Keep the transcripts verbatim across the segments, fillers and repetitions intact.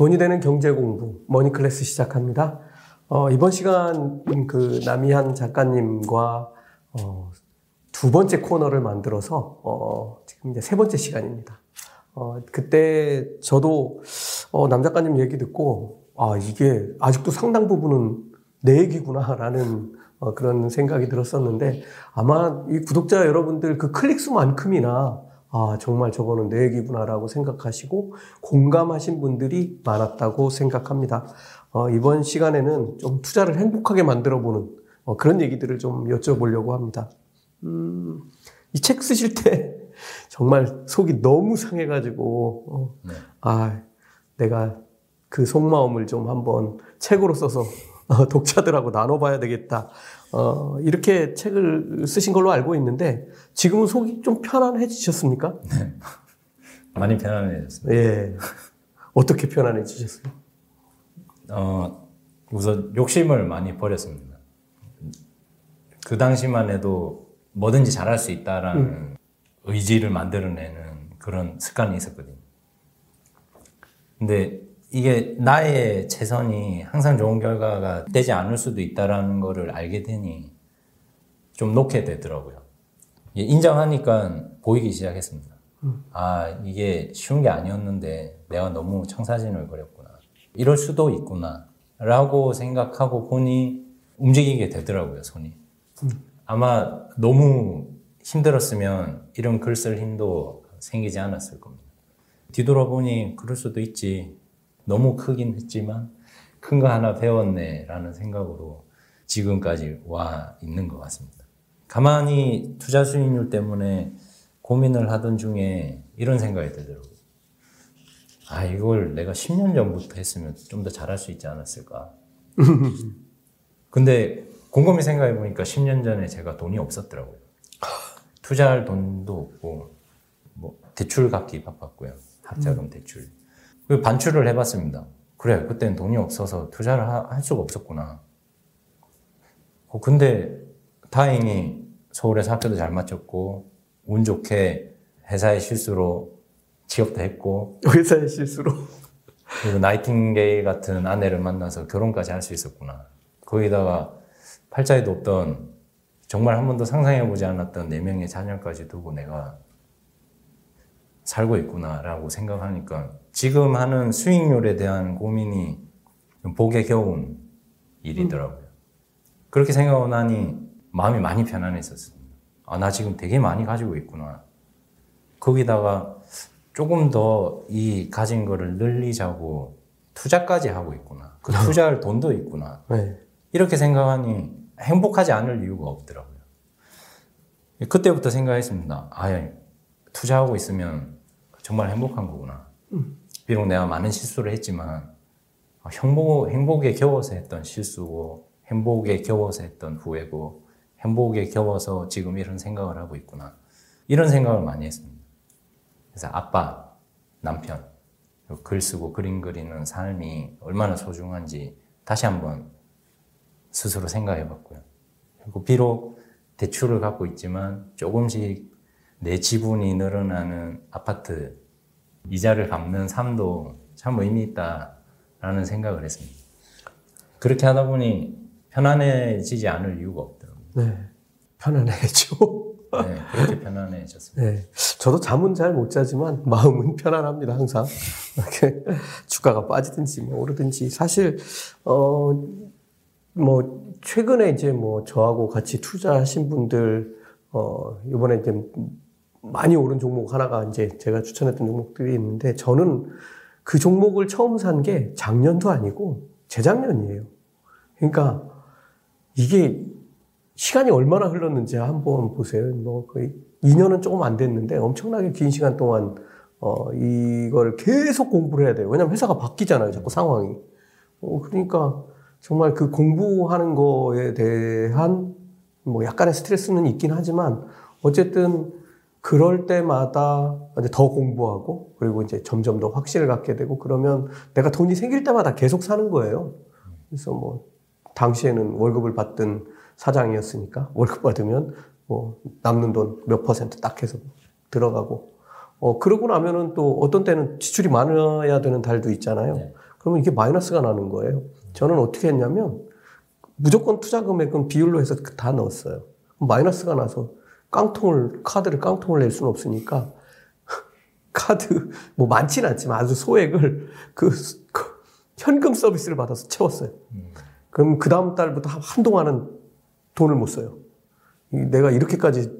돈이 되는 경제 공부, 머니클래스 시작합니다. 어, 이번 시간 그 남희한 작가님과 어, 두 번째 코너를 만들어서 어, 지금 이제 세 번째 시간입니다. 어, 그때 저도 어, 남 작가님 얘기 듣고 아 이게 아직도 상당 부분은 내 얘기구나라는 어, 그런 생각이 들었었는데 아마 이 구독자 여러분들 그 클릭수만큼이나 아 정말 저거는 내 얘기구나라고 생각하시고 공감하신 분들이 많았다고 생각합니다. 어, 이번 시간에는 좀 투자를 행복하게 만들어보는 어, 그런 얘기들을 좀 여쭤보려고 합니다. 음, 이 책 쓰실 때 정말 속이 너무 상해가지고 어, 네. 아 내가 그 속마음을 좀 한번 책으로 써서 어, 독자들하고 나눠봐야 되겠다. 어, 이렇게 책을 쓰신 걸로 알고 있는데 지금은 속이 좀 편안해지셨습니까? 네. 많이 편안해졌습니다. 예. 어떻게 편안해지셨어요? 어, 우선 욕심을 많이 버렸습니다. 그 당시만 해도 뭐든지 잘할 수 있다라는 음. 의지를 만들어내는 그런 습관이 있었거든요. 근데 이게 나의 최선이 항상 좋은 결과가 되지 않을 수도 있다라는 거를 알게 되니 좀 놓게 되더라고요. 인정하니까 보이기 시작했습니다. 음. 아, 이게 쉬운 게 아니었는데 내가 너무 청사진을 그렸구나. 이럴 수도 있구나. 라고 생각하고 보니 움직이게 되더라고요, 손이. 음. 아마 너무 힘들었으면 이런 글 쓸 힘도 생기지 않았을 겁니다. 뒤돌아보니 그럴 수도 있지. 너무 크긴 했지만 큰 거 하나 배웠네 라는 생각으로 지금까지 와 있는 것 같습니다. 가만히 투자 수익률 때문에 고민을 하던 중에 이런 생각이 들더라고요. 아 이걸 내가 십 년 전부터 했으면 좀 더 잘할 수 있지 않았을까. 근데 곰곰이 생각해보니까 십 년 전에 제가 돈이 없었더라고요. 투자할 돈도 없고 뭐 대출 갚기 바빴고요. 학자금 대출. 반출을 해봤습니다. 그래, 그때는 돈이 없어서 투자를 하, 할 수가 없었구나. 어, 근데 다행히 서울에서 학교도 잘 마쳤고 운 좋게 회사의 실수로 취업도 했고 회사의 실수로 그리고 나이팅게일 같은 아내를 만나서 결혼까지 할 수 있었구나. 거기다가 팔자에도 없던 정말 한 번도 상상해보지 않았던 네 명의 자녀까지 두고 내가 살고 있구나라고 생각하니까 지금 하는 수익률에 대한 고민이 복에 겨운 일이더라고요. 음. 그렇게 생각하고 나니 마음이 많이 편안했었습니다. 아, 나 지금 되게 많이 가지고 있구나. 거기다가 조금 더 이 가진 거를 늘리자고 투자까지 하고 있구나. 그 투자할 돈도 있구나. 네. 이렇게 생각하니 행복하지 않을 이유가 없더라고요. 그때부터 생각했습니다. 아, 투자하고 있으면 정말 행복한 거구나. 음. 비록 내가 많은 실수를 했지만 행복, 행복에 겨워서 했던 실수고 행복에 겨워서 했던 후회고 행복에 겨워서 지금 이런 생각을 하고 있구나. 이런 생각을 많이 했습니다. 그래서 아빠, 남편, 글 쓰고 그림 그리는 삶이 얼마나 소중한지 다시 한번 스스로 생각해 봤고요. 그리고 비록 대출을 갖고 있지만 조금씩 내 지분이 늘어나는 아파트 이자를 갚는 삶도 참 의미 있다라는 생각을 했습니다. 그렇게 하다 보니 편안해지지 않을 이유가 없더라고요. 네, 편안해죠. 네, 그렇게 편안해졌습니다. 네, 저도 잠은 잘 못 자지만 마음은 편안합니다. 항상 이렇게 주가가 빠지든지 뭐 오르든지 사실 어 뭐 최근에 이제 뭐 저하고 같이 투자하신 분들 어 이번에 이제 많이 오른 종목 하나가 이제 제가 추천했던 종목들이 있는데 저는 그 종목을 처음 산 게 작년도 아니고 재작년이에요. 그러니까 이게 시간이 얼마나 흘렀는지 한번 보세요. 뭐 거의 이 년은 조금 안 됐는데 엄청나게 긴 시간 동안 어 이걸 계속 공부를 해야 돼요. 왜냐면 회사가 바뀌잖아요. 자꾸 상황이. 어 그러니까 정말 그 공부하는 거에 대한 뭐 약간의 스트레스는 있긴 하지만 어쨌든 그럴 때마다 이제 더 공부하고 그리고 이제 점점 더 확신을 갖게 되고 그러면 내가 돈이 생길 때마다 계속 사는 거예요. 그래서 뭐 당시에는 월급을 받던 사장이었으니까 월급 받으면 뭐 남는 돈 몇 퍼센트 딱 해서 들어가고 어 그러고 나면은 또 어떤 때는 지출이 많아야 되는 달도 있잖아요. 그러면 이게 마이너스가 나는 거예요. 저는 어떻게 했냐면 무조건 투자 금액은 비율로 해서 다 넣었어요. 마이너스가 나서 깡통을, 카드를 깡통을 낼 수는 없으니까 카드, 뭐 많진 않지만 아주 소액을 그, 그 현금 서비스를 받아서 채웠어요. 그럼 그 다음 달부터 한동안은 돈을 못 써요. 내가 이렇게까지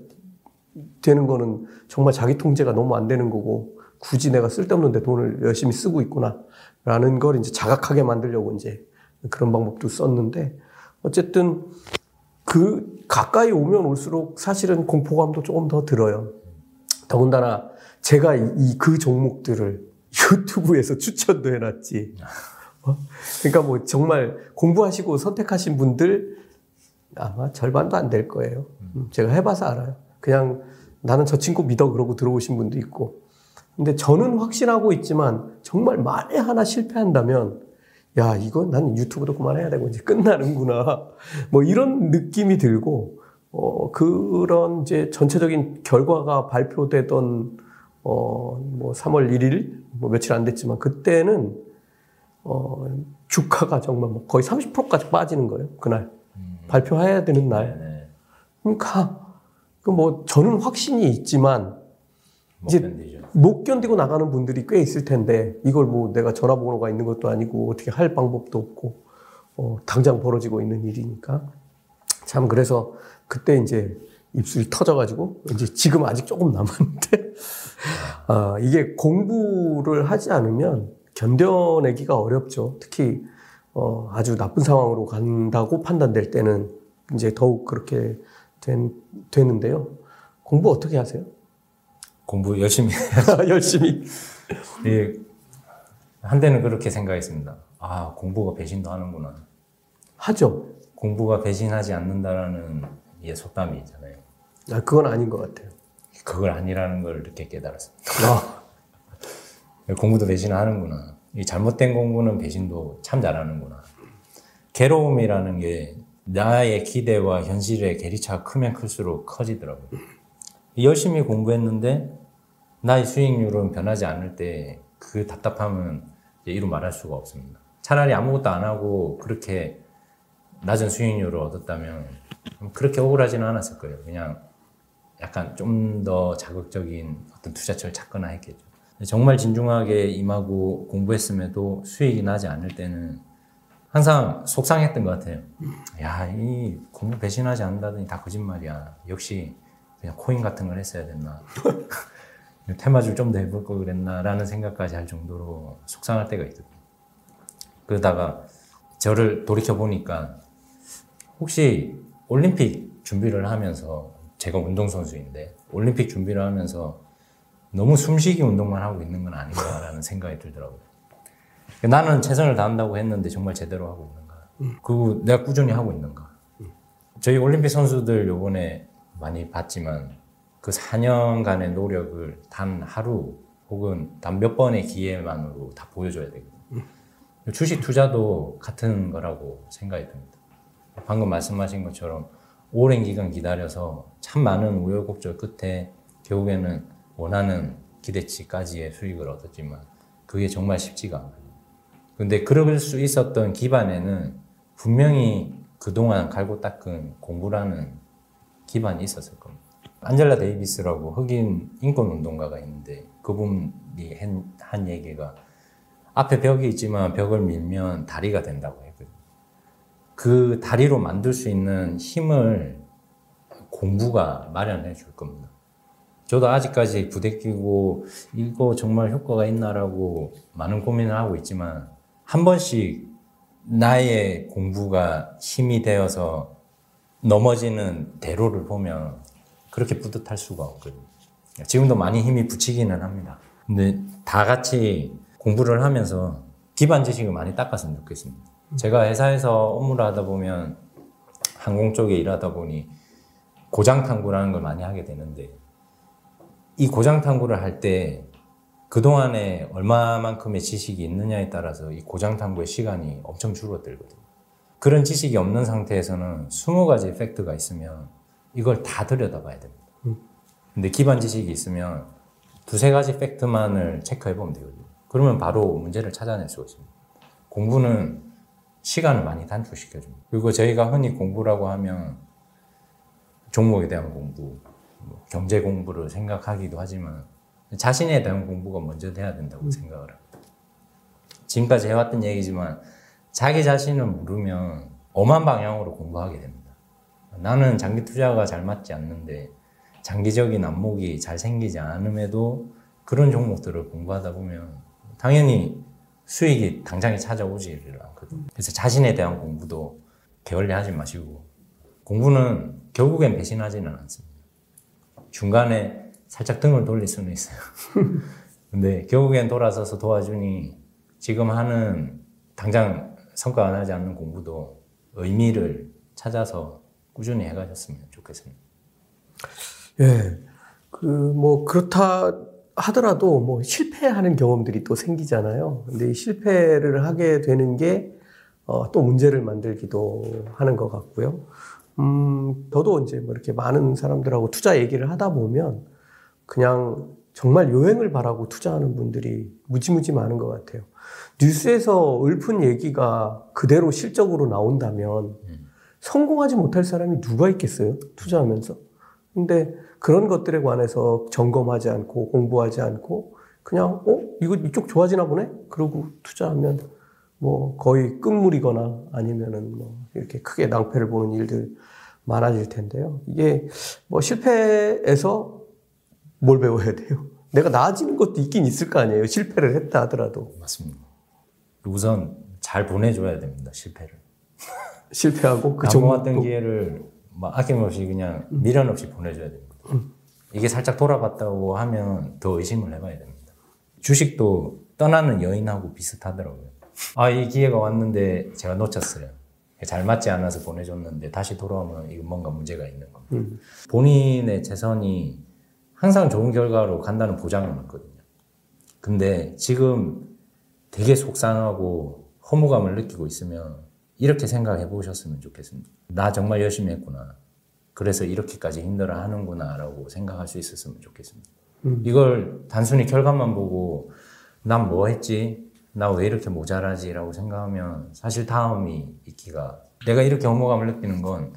되는 거는 정말 자기 통제가 너무 안 되는 거고, 굳이 내가 쓸데없는데 돈을 열심히 쓰고 있구나 라는 걸 이제 자각하게 만들려고 이제 그런 방법도 썼는데, 어쨌든 그 가까이 오면 올수록 사실은 공포감도 조금 더 들어요. 더군다나 제가 이 그 종목들을 유튜브에서 추천도 해놨지. 어? 그러니까 뭐 정말 공부하시고 선택하신 분들 아마 절반도 안 될 거예요. 제가 해봐서 알아요. 그냥 나는 저 친구 믿어 그러고 들어오신 분도 있고. 근데 저는 확신하고 있지만 정말 만에 하나 실패한다면, 야, 이거 난 유튜브도 그만해야 되고 이제 끝나는구나, 뭐 이런 느낌이 들고, 어, 그런 이제 전체적인 결과가 발표되던 어, 뭐 삼월 일일 뭐 며칠 안 됐지만 그때는 어, 주가가 정말 뭐 거의 삼십 퍼센트까지 빠지는 거예요. 그날 음. 발표해야 되는 날. 네. 그러니까 뭐 저는 확신이 있지만 못 이제 견디죠. 못 견디고 나가는 분들이 꽤 있을 텐데, 이걸 뭐 내가 전화번호가 있는 것도 아니고 어떻게 할 방법도 없고 어, 당장 벌어지고 있는 일이니까. 참, 그래서 그때 이제 입술이 터져가지고 이제 지금 아직 조금 남았는데 아, 이게 공부를 하지 않으면 견뎌내기가 어렵죠. 특히 어, 아주 나쁜 상황으로 간다고 판단될 때는 이제 더욱 그렇게 된, 되는데요. 공부 어떻게 하세요? 공부 열심히 해야죠. 열심히. 예, 한때는 그렇게 생각했습니다. 아, 공부가 배신도 하는구나. 하죠. 공부가 배신하지 않는다라는 예, 속담이 있잖아요. 아, 그건 아닌 것 같아요. 그걸 아니라는 걸 이렇게 깨달았습니다. 아. 공부도 배신하는구나. 이 잘못된 공부는 배신도 참 잘하는구나. 괴로움이라는 게 나의 기대와 현실의 괴리차가 크면 클수록 커지더라고요. 열심히 공부했는데 나의 수익률은 변하지 않을 때 그 답답함은 이루 말할 수가 없습니다. 차라리 아무것도 안 하고 그렇게 낮은 수익률을 얻었다면 그렇게 억울하지는 않았을 거예요. 그냥 약간 좀 더 자극적인 어떤 투자처를 찾거나 했겠죠. 정말 진중하게 임하고 공부했음에도 수익이 나지 않을 때는 항상 속상했던 것 같아요. 야, 이 공부 배신하지 않는다더니 다 거짓말이야. 역시 그냥 코인 같은 걸 했어야 됐나. 테마주를 좀 더 해볼 걸 그랬나 라는 생각까지 할 정도로 속상할 때가 있거든요. 그러다가 저를 돌이켜보니까 혹시 올림픽 준비를 하면서, 제가 운동선수인데 올림픽 준비를 하면서 너무 숨쉬기 운동만 하고 있는 건 아닌가라는 생각이 들더라고요. 나는 최선을 다한다고 했는데 정말 제대로 하고 있는가? 그리고 내가 꾸준히 하고 있는가? 저희 올림픽 선수들 요번에 많이 봤지만 그 사 년간의 노력을 단 하루 혹은 단 몇 번의 기회만으로 다 보여줘야 되거든요. 주식 투자도 같은 거라고 생각이 듭니다. 방금 말씀하신 것처럼 오랜 기간 기다려서 참 많은 우여곡절 끝에 결국에는 원하는 기대치까지의 수익을 얻었지만 그게 정말 쉽지가 않아요. 근데 그럴 수 있었던 기반에는 분명히 그동안 갈고 닦은 공부라는 기반이 있었을 겁니다. 안젤라 데이비스라고 흑인 인권운동가가 있는데 그분이 한 얘기가, 앞에 벽이 있지만 벽을 밀면 다리가 된다고 해요. 그 다리로 만들 수 있는 힘을 공부가 마련해 줄 겁니다. 저도 아직까지 부대끼고 이거 정말 효과가 있나라고 많은 고민을 하고 있지만 한 번씩 나의 공부가 힘이 되어서 넘어지는 대로를 보면 그렇게 뿌듯할 수가 없거든요. 지금도 많이 힘이 붙이기는 합니다. 근데 다 같이 공부를 하면서 기반 지식을 많이 닦았으면 좋겠습니다. 제가 회사에서 업무를 하다 보면 항공 쪽에 일하다 보니 고장탐구라는 걸 많이 하게 되는데, 이 고장탐구를 할 때 그동안에 얼마만큼의 지식이 있느냐에 따라서 이 고장탐구의 시간이 엄청 줄어들거든요. 그런 지식이 없는 상태에서는 스무 가지 팩트가 있으면 이걸 다 들여다봐야 됩니다. 근데 기반 지식이 있으면 두세 가지 팩트만을 체크해보면 되거든요. 그러면 바로 문제를 찾아낼 수가 있습니다. 공부는 시간을 많이 단축시켜줍니다. 그리고 저희가 흔히 공부라고 하면 종목에 대한 공부, 뭐 경제 공부를 생각하기도 하지만 자신에 대한 공부가 먼저 돼야 된다고 음. 생각을 합니다. 지금까지 해왔던 얘기지만 자기 자신을 모르면 엄한 방향으로 공부하게 됩니다. 나는 장기 투자가 잘 맞지 않는데 장기적인 안목이 잘 생기지 않음에도 그런 종목들을 공부하다 보면 당연히 수익이 당장에 찾아오지를 않거든요. 그래서 자신에 대한 공부도 게을리 하지 마시고, 공부는 결국엔 배신하지는 않습니다. 중간에 살짝 등을 돌릴 수는 있어요. 근데 결국엔 돌아서서 도와주니 지금 하는 당장 성과가 나지 않는 공부도 의미를 찾아서 꾸준히 해가셨으면 좋겠습니다. 예, 그 뭐 그렇다 하더라도 뭐 실패하는 경험들이 또 생기잖아요. 근데 이 실패를 하게 되는 게 어, 또 문제를 만들기도 하는 것 같고요. 음, 저도 이제 뭐 이렇게 많은 사람들하고 투자 얘기를 하다 보면 그냥 정말 요행을 바라고 투자하는 분들이 무지무지 많은 것 같아요. 뉴스에서 읊은 얘기가 그대로 실적으로 나온다면 성공하지 못할 사람이 누가 있겠어요? 투자하면서. 근데 그런 것들에 관해서 점검하지 않고 공부하지 않고 그냥 어? 이거 이쪽 좋아지나 보네? 그러고 투자하면 뭐 거의 끝물이거나 아니면은 뭐 이렇게 크게 낭패를 보는 일들 많아질 텐데요. 이게 뭐 실패에서 뭘 배워야 돼요? 내가 나아지는 것도 있긴 있을 거 아니에요, 실패를 했다 하더라도. 맞습니다. 우선 잘 보내줘야 됩니다, 실패를. 실패하고 그 남았던 기회를 막 아낌없이 그냥 미련 없이 보내줘야 됩니다. 음. 이게 살짝 돌아봤다고 하면 더 의심을 해봐야 됩니다. 주식도 떠나는 여인하고 비슷하더라고요. 아, 이 기회가 왔는데 제가 놓쳤어요. 잘 맞지 않아서 보내줬는데 다시 돌아오면 이건 뭔가 문제가 있는 겁니다. 음. 본인의 재산이 항상 좋은 결과로 간다는 보장은 없거든요. 근데 지금 되게 속상하고 허무감을 느끼고 있으면 이렇게 생각해 보셨으면 좋겠습니다. 나 정말 열심히 했구나. 그래서 이렇게까지 힘들어 하는구나 라고 생각할 수 있었으면 좋겠습니다. 음. 이걸 단순히 결과만 보고 난 뭐 했지? 나 왜 이렇게 모자라지? 라고 생각하면 사실 다음이 있기가, 내가 이렇게 허무감을 느끼는 건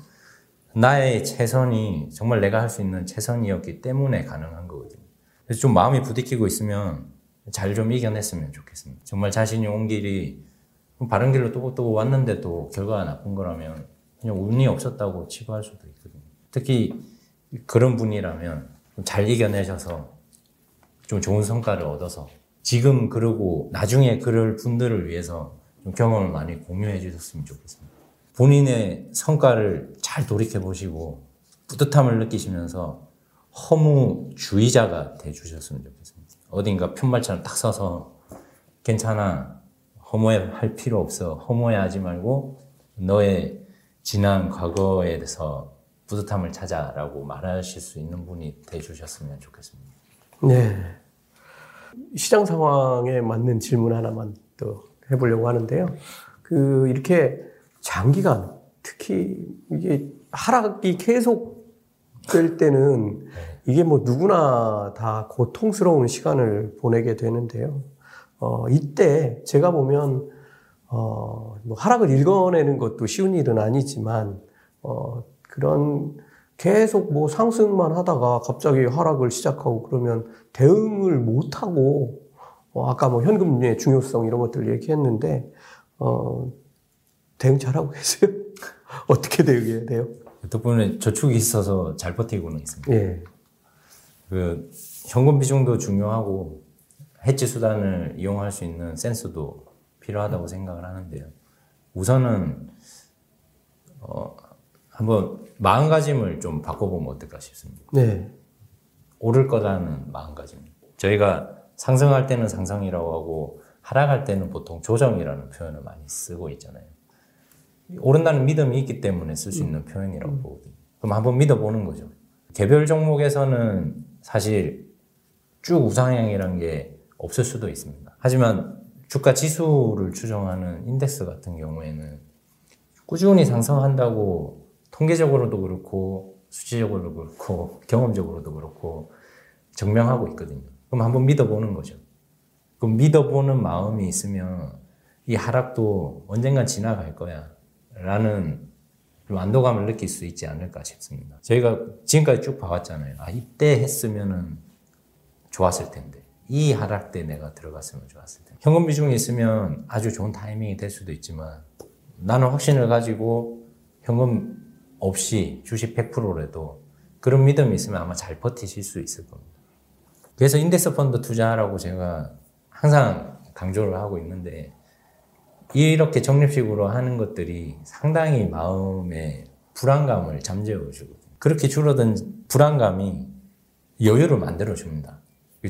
나의 최선이 정말 내가 할 수 있는 최선이었기 때문에 가능한 거거든요. 그래서 좀 마음이 부딪히고 있으면 잘 좀 이겨냈으면 좋겠습니다. 정말 자신이 온 길이 바른 길로 또고또고 왔는데도 결과가 나쁜 거라면 그냥 운이 없었다고 치부할 수도 있거든요. 특히 그런 분이라면 잘 이겨내셔서 좀 좋은 성과를 얻어서 지금 그러고 나중에 그럴 분들을 위해서 좀 경험을 많이 공유해 주셨으면 좋겠습니다. 본인의 성과를 잘 돌이켜보시고 뿌듯함을 느끼시면서 허무주의자가 돼주셨으면 좋겠습니다. 어딘가 편말처럼 딱 서서 괜찮아, 허무할 필요 없어, 허무해하지 말고 너의 지난 과거에 대해서 뿌듯함을 찾아라고 말하실 수 있는 분이 돼주셨으면 좋겠습니다. 네, 시장 상황에 맞는 질문 하나만 또 해보려고 하는데요. 그 이렇게 장기간, 특히 이게 하락이 계속 될 때는 이게 뭐 누구나 다 고통스러운 시간을 보내게 되는데요. 어, 이때 제가 보면, 어, 뭐 하락을 읽어내는 것도 쉬운 일은 아니지만, 어, 그런 계속 뭐 상승만 하다가 갑자기 하락을 시작하고 그러면 대응을 못하고, 어, 아까 뭐 현금의 중요성 이런 것들 얘기했는데, 어, 대응 잘하고 계세요? 어떻게 대응해야 돼요? 덕분에 저축이 있어서 잘 버티고는 있습니다. 예. 그 현금 비중도 중요하고 해지 수단을 이용할 수 있는 센스도 필요하다고 생각을 하는데요. 우선은 어, 한번 마음가짐을 좀 바꿔보면 어떨까 싶습니다. 네. 오를 거라는 마음가짐. 저희가 상승할 때는 상승이라고 하고 하락할 때는 보통 조정이라는 표현을 많이 쓰고 있잖아요. 오른다는 믿음이 있기 때문에 쓸 수 있는 음. 표현이라고 보거든요. 그럼 한번 믿어보는 거죠. 개별 종목에서는 사실 쭉 우상향이라는 게 없을 수도 있습니다. 하지만 주가 지수를 추정하는 인덱스 같은 경우에는 꾸준히 상승한다고 통계적으로도 그렇고 수치적으로도 그렇고 경험적으로도 그렇고 증명하고 있거든요. 그럼 한번 믿어보는 거죠. 그럼 믿어보는 마음이 있으면 이 하락도 언젠간 지나갈 거야 라는 좀 안도감을 느낄 수 있지 않을까 싶습니다. 저희가 지금까지 쭉 봐왔잖아요. 아, 이때 했으면은 좋았을 텐데, 이 하락 때 내가 들어갔으면 좋았을 텐데. 현금 비중이 있으면 아주 좋은 타이밍이 될 수도 있지만, 나는 확신을 가지고 현금 없이 주식 백 퍼센트라도 그런 믿음이 있으면 아마 잘 버티실 수 있을 겁니다. 그래서 인덱스 펀드 투자하라고 제가 항상 강조를 하고 있는데, 이렇게 적립식으로 하는 것들이 상당히 마음의 불안감을 잠재워주거든요. 그렇게 줄어든 불안감이 여유를 만들어줍니다.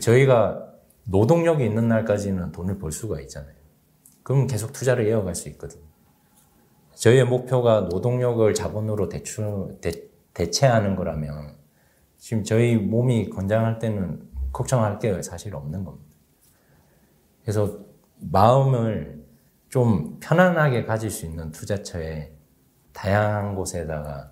저희가 노동력이 있는 날까지는 돈을 벌 수가 있잖아요. 그럼 계속 투자를 이어갈 수 있거든요. 저희의 목표가 노동력을 자본으로 대출, 대, 대체하는 거라면 지금 저희 몸이 건장할 때는 걱정할 게 사실 없는 겁니다. 그래서 마음을 좀 편안하게 가질 수 있는 투자처에 다양한 곳에다가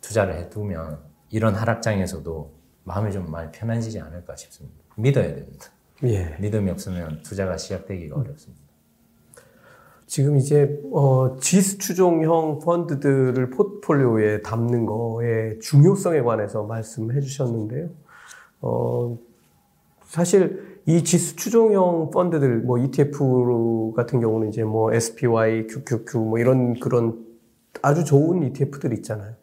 투자를 해두면 이런 하락장에서도 마음이 좀 많이 편해지지 않을까 싶습니다. 믿어야 됩니다. 예. 믿음이 없으면 투자가 시작되기가 음. 어렵습니다. 지금 이제 어, 지수 추종형 펀드들을 포트폴리오에 담는 거의 중요성에 관해서 말씀해 주셨는데요. 어, 사실 이 지수 추종형 펀드들, 뭐 이티에프 같은 경우는 이제 뭐 에스피와이, 큐큐큐 뭐 이런 그런 아주 좋은 이티에프들 있잖아요.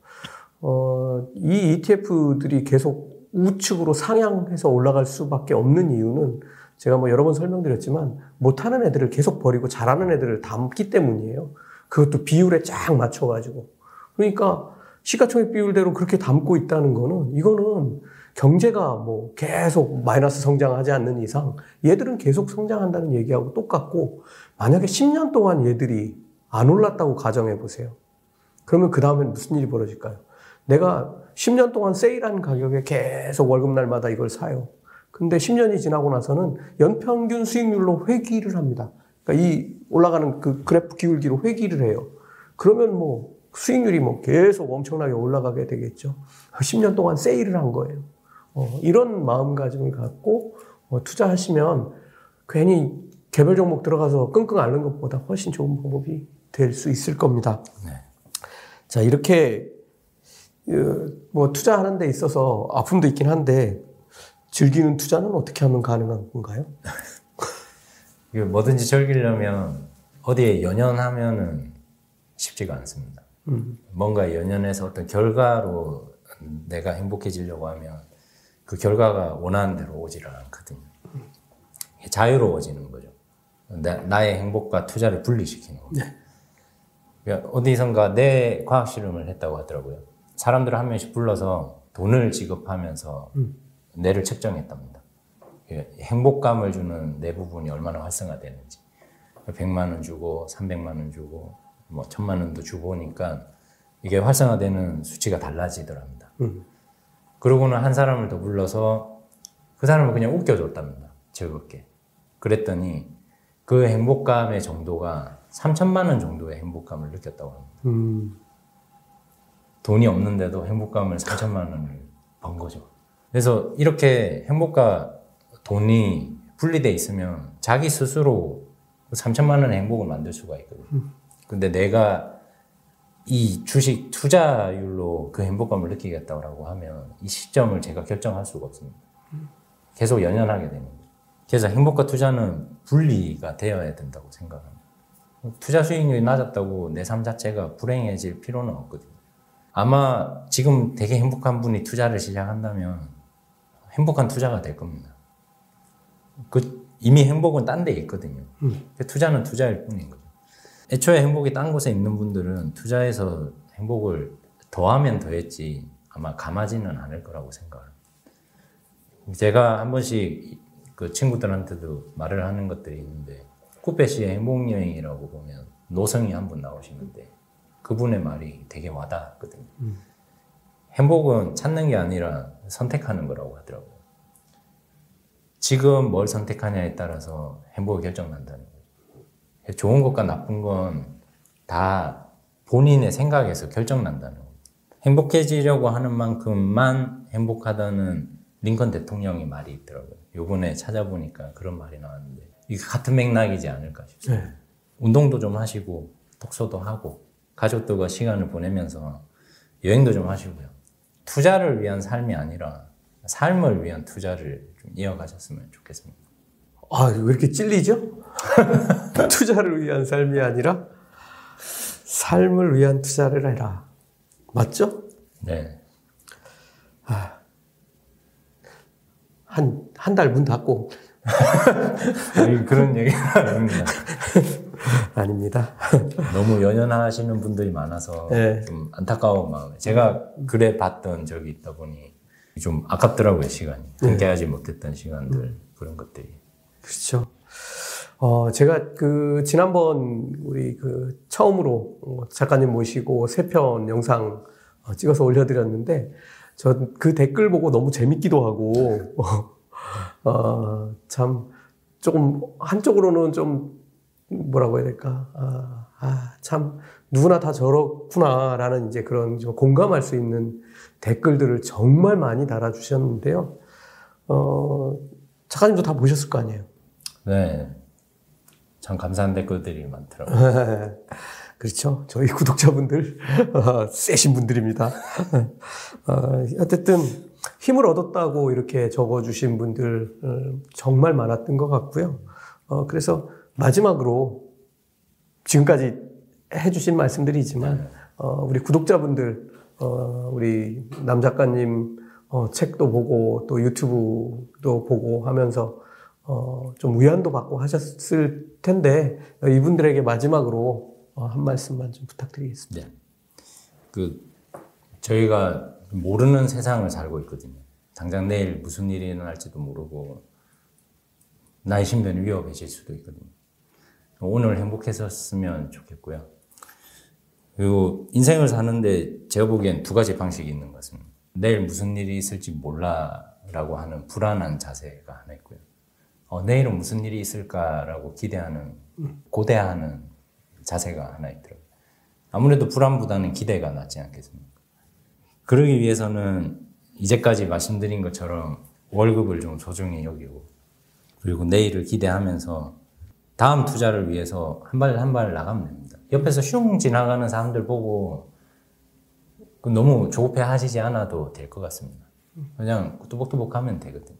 어, 이 이티에프들이 계속 우측으로 상향해서 올라갈 수밖에 없는 이유는 제가 뭐 여러 번 설명드렸지만 못하는 애들을 계속 버리고 잘하는 애들을 담기 때문이에요. 그것도 비율에 쫙 맞춰가지고. 그러니까 시가총액 비율대로 그렇게 담고 있다는 거는, 이거는 경제가 뭐 계속 마이너스 성장하지 않는 이상 얘들은 계속 성장한다는 얘기하고 똑같고, 만약에 십 년 동안 얘들이 안 올랐다고 가정해 보세요. 그러면 그 다음엔 무슨 일이 벌어질까요? 내가 십 년 동안 세일한 가격에 계속 월급날마다 이걸 사요. 근데 십 년이 지나고 나서는 연평균 수익률로 회귀를 합니다. 그러니까 이 올라가는 그 그래프 기울기로 회귀를 해요. 그러면 뭐 수익률이 뭐 계속 엄청나게 올라가게 되겠죠. 십 년 동안 세일을 한 거예요. 어, 이런 마음가짐을 갖고 어, 투자하시면 괜히 개별 종목 들어가서 끙끙 앓는 것보다 훨씬 좋은 방법이 될 수 있을 겁니다. 네. 자, 이렇게 어, 뭐 투자하는 데 있어서 아픔도 있긴 한데, 즐기는 투자는 어떻게 하면 가능한 건가요? 뭐든지 즐기려면 어디에 연연하면은 쉽지가 않습니다. 음. 뭔가 연연해서 어떤 결과로 내가 행복해지려고 하면 그 결과가 원하는 대로 오지를 않거든요. 자유로워지는 거죠. 나, 나의 행복과 투자를 분리시키는 거죠. 네. 그러니까 어디선가 내 과학 실험을 했다고 하더라고요. 사람들을 한 명씩 불러서 돈을 지급하면서 음. 뇌를 측정했답니다. 그러니까 행복감을 주는 내 부분이 얼마나 활성화되는지. 백만 원 주고 삼백만 원 주고 뭐 천만 원도 주고 오니까 이게 활성화되는 수치가 달라지더랍니다. 음. 그러고는 한 사람을 더 불러서 그 사람을 그냥 웃겨줬답니다. 즐겁게. 그랬더니 그 행복감의 정도가 삼천만 원 정도의 행복감을 느꼈다고 합니다. 음. 돈이 없는데도 행복감을 삼천만 원을 번 거죠. 그래서 이렇게 행복과 돈이 분리되어 있으면 자기 스스로 삼천만 원의 행복을 만들 수가 있거든요. 음. 근데 내가 이 주식 투자율로 그 행복감을 느끼겠다고 하면 이 시점을 제가 결정할 수가 없습니다. 계속 연연하게 되는 거예요. 그래서 행복과 투자는 분리가 되어야 된다고 생각합니다. 투자 수익률이 낮았다고 내 삶 자체가 불행해질 필요는 없거든요. 아마 지금 되게 행복한 분이 투자를 시작한다면 행복한 투자가 될 겁니다. 그 이미 행복은 딴 데 있거든요. 투자는 투자일 뿐인 거죠. 애초에 행복이 딴 곳에 있는 분들은 투자에서 행복을 더하면 더했지 아마 감하지는 않을 거라고 생각합니다. 제가 한 번씩 그 친구들한테도 말을 하는 것들이 있는데, 쿠페시의 행복여행이라고 보면 노성이 한 분 나오시는데 그분의 말이 되게 와닿았거든요. 음. 행복은 찾는 게 아니라 선택하는 거라고 하더라고요. 지금 뭘 선택하냐에 따라서 행복이 결정난다는 거예요. 좋은 것과 나쁜 건 다 본인의 생각에서 결정난다는 거예요. 행복해지려고 하는 만큼만 행복하다는 링컨 대통령의 말이 있더라고요. 요번에 찾아보니까 그런 말이 나왔는데 이게 같은 맥락이지 않을까 싶습니다. 네. 운동도 좀 하시고 독서도 하고 가족들과 시간을 보내면서 여행도 좀 하시고요. 투자를 위한 삶이 아니라 삶을 위한 투자를 좀 이어가셨으면 좋겠습니다. 아, 왜 이렇게 찔리죠? 투자를 위한 삶이 아니라 삶을 위한 투자를 해라. 맞죠? 네. 아, 한, 한 달 문 닫고. 그런 얘기는 아닙니다. 아닙니다. 너무 연연하시는 분들이 많아서 네. 좀 안타까운 마음에. 제가 그래 봤던 적이 있다 보니 좀 아깝더라고요, 시간이. 함께하지 네. 못했던 시간들, 음. 그런 것들이. 그렇죠. 어, 제가 그, 지난번 우리 그, 처음으로 작가님 모시고 세 편 영상 찍어서 올려드렸는데, 저 그 댓글 보고 너무 재밌기도 하고, 어, 어, 참, 조금, 한쪽으로는 좀, 뭐라고 해야 될까, 아, 아, 참, 누구나 다 저렇구나라는 이제 그런 좀 공감할 수 있는 댓글들을 정말 많이 달아주셨는데요. 어, 작가님도 다 보셨을 거 아니에요? 네. 참 감사한 댓글들이 많더라고요. 그렇죠. 저희 구독자분들 어, 세신 분들입니다. 어, 어쨌든 힘을 얻었다고 이렇게 적어주신 분들 어, 정말 많았던 것 같고요. 어, 그래서 마지막으로 지금까지 해주신 말씀들이지만 어, 우리 구독자분들 어, 우리 남 작가님 어, 책도 보고 또 유튜브도 보고 하면서 어, 좀 위안도 받고 하셨을 텐데 이분들에게 마지막으로 한 말씀만 좀 부탁드리겠습니다. 네. 그 저희가 모르는 세상을 살고 있거든요. 당장 내일 무슨 일이 일어날지도 모르고 나의 신변이 위협해질 수도 있거든요. 오늘 행복했었으면 좋겠고요. 그리고 인생을 사는데 제가 보기엔 두 가지 방식이 있는 것 같습니다. 내일 무슨 일이 있을지 몰라라고 하는 불안한 자세가 하나 있고요. 어, 내일은 무슨 일이 있을까라고 기대하는, 고대하는 자세가 하나 있더라고요. 아무래도 불안보다는 기대가 낫지 않겠습니까? 그러기 위해서는 이제까지 말씀드린 것처럼 월급을 좀 소중히 여기고, 그리고 내일을 기대하면서 다음 투자를 위해서 한 발 한 발 나가면 됩니다. 옆에서 슝 지나가는 사람들 보고 너무 조급해 하시지 않아도 될 것 같습니다. 그냥 또박또박 하면 되거든요.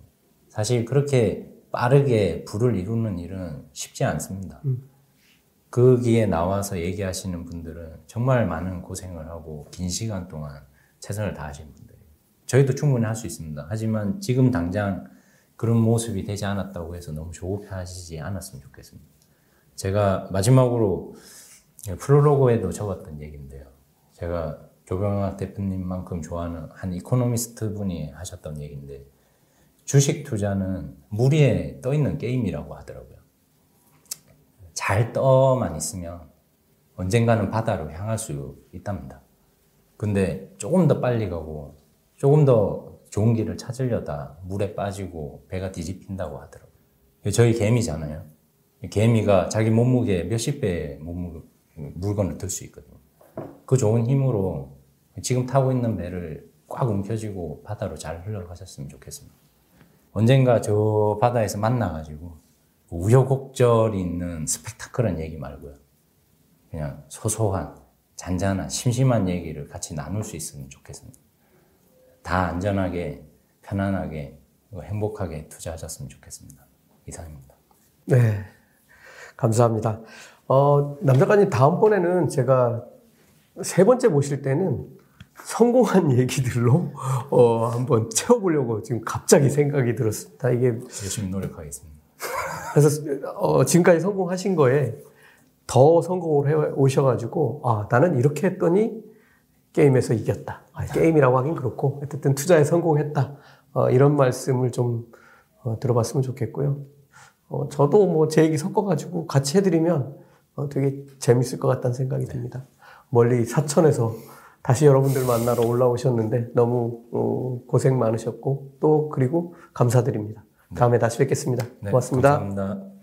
사실 그렇게 빠르게 불을 이루는 일은 쉽지 않습니다. 음. 거기에 나와서 얘기하시는 분들은 정말 많은 고생을 하고 긴 시간 동안 최선을 다하신 분들이에요. 저희도 충분히 할 수 있습니다. 하지만 지금 당장 그런 모습이 되지 않았다고 해서 너무 조급해하시지 않았으면 좋겠습니다. 제가 마지막으로 프롤로그에도 적었던 얘기인데요. 제가 조병학 대표님만큼 좋아하는 한 이코노미스트 분이 하셨던 얘기인데 주식 투자는 무리에 떠있는 게임이라고 하더라고요. 잘 떠만 있으면 언젠가는 바다로 향할 수 있답니다. 근데 조금 더 빨리 가고 조금 더 좋은 길을 찾으려다 물에 빠지고 배가 뒤집힌다고 하더라고요. 저희 개미잖아요. 개미가 자기 몸무게 몇십 배의 몸무게 물건을 들 수 있거든요. 그 좋은 힘으로 지금 타고 있는 배를 꽉 움켜쥐고 바다로 잘 흘러가셨으면 좋겠습니다. 언젠가 저 바다에서 만나가지고 우여곡절이 있는 스펙타클한 얘기 말고요. 그냥 소소한, 잔잔한, 심심한 얘기를 같이 나눌 수 있으면 좋겠습니다. 다 안전하게, 편안하게, 행복하게 투자하셨으면 좋겠습니다. 이상입니다. 네, 감사합니다. 어, 남 작가님 다음번에는 제가 세 번째 모실 때는 성공한 얘기들로 어, 한번 채워보려고 지금 갑자기 생각이 들었습니다. 이게 열심히 노력하겠습니다. 그래서 어, 지금까지 성공하신 거에 더 성공을 해 오셔가지고 아 나는 이렇게 했더니 게임에서 이겼다. 아, 게임이라고 하긴 그렇고 어쨌든 투자에 성공했다. 어, 이런 말씀을 좀 어, 들어봤으면 좋겠고요. 어, 저도 뭐 제 얘기 섞어가지고 같이 해드리면 어, 되게 재밌을 것 같다는 생각이 듭니다. 멀리 사천에서 다시 여러분들 만나러 올라오셨는데 너무 어, 고생 많으셨고 또 그리고 감사드립니다. 네. 다음에 다시 뵙겠습니다. 네, 고맙습니다. 감사합니다.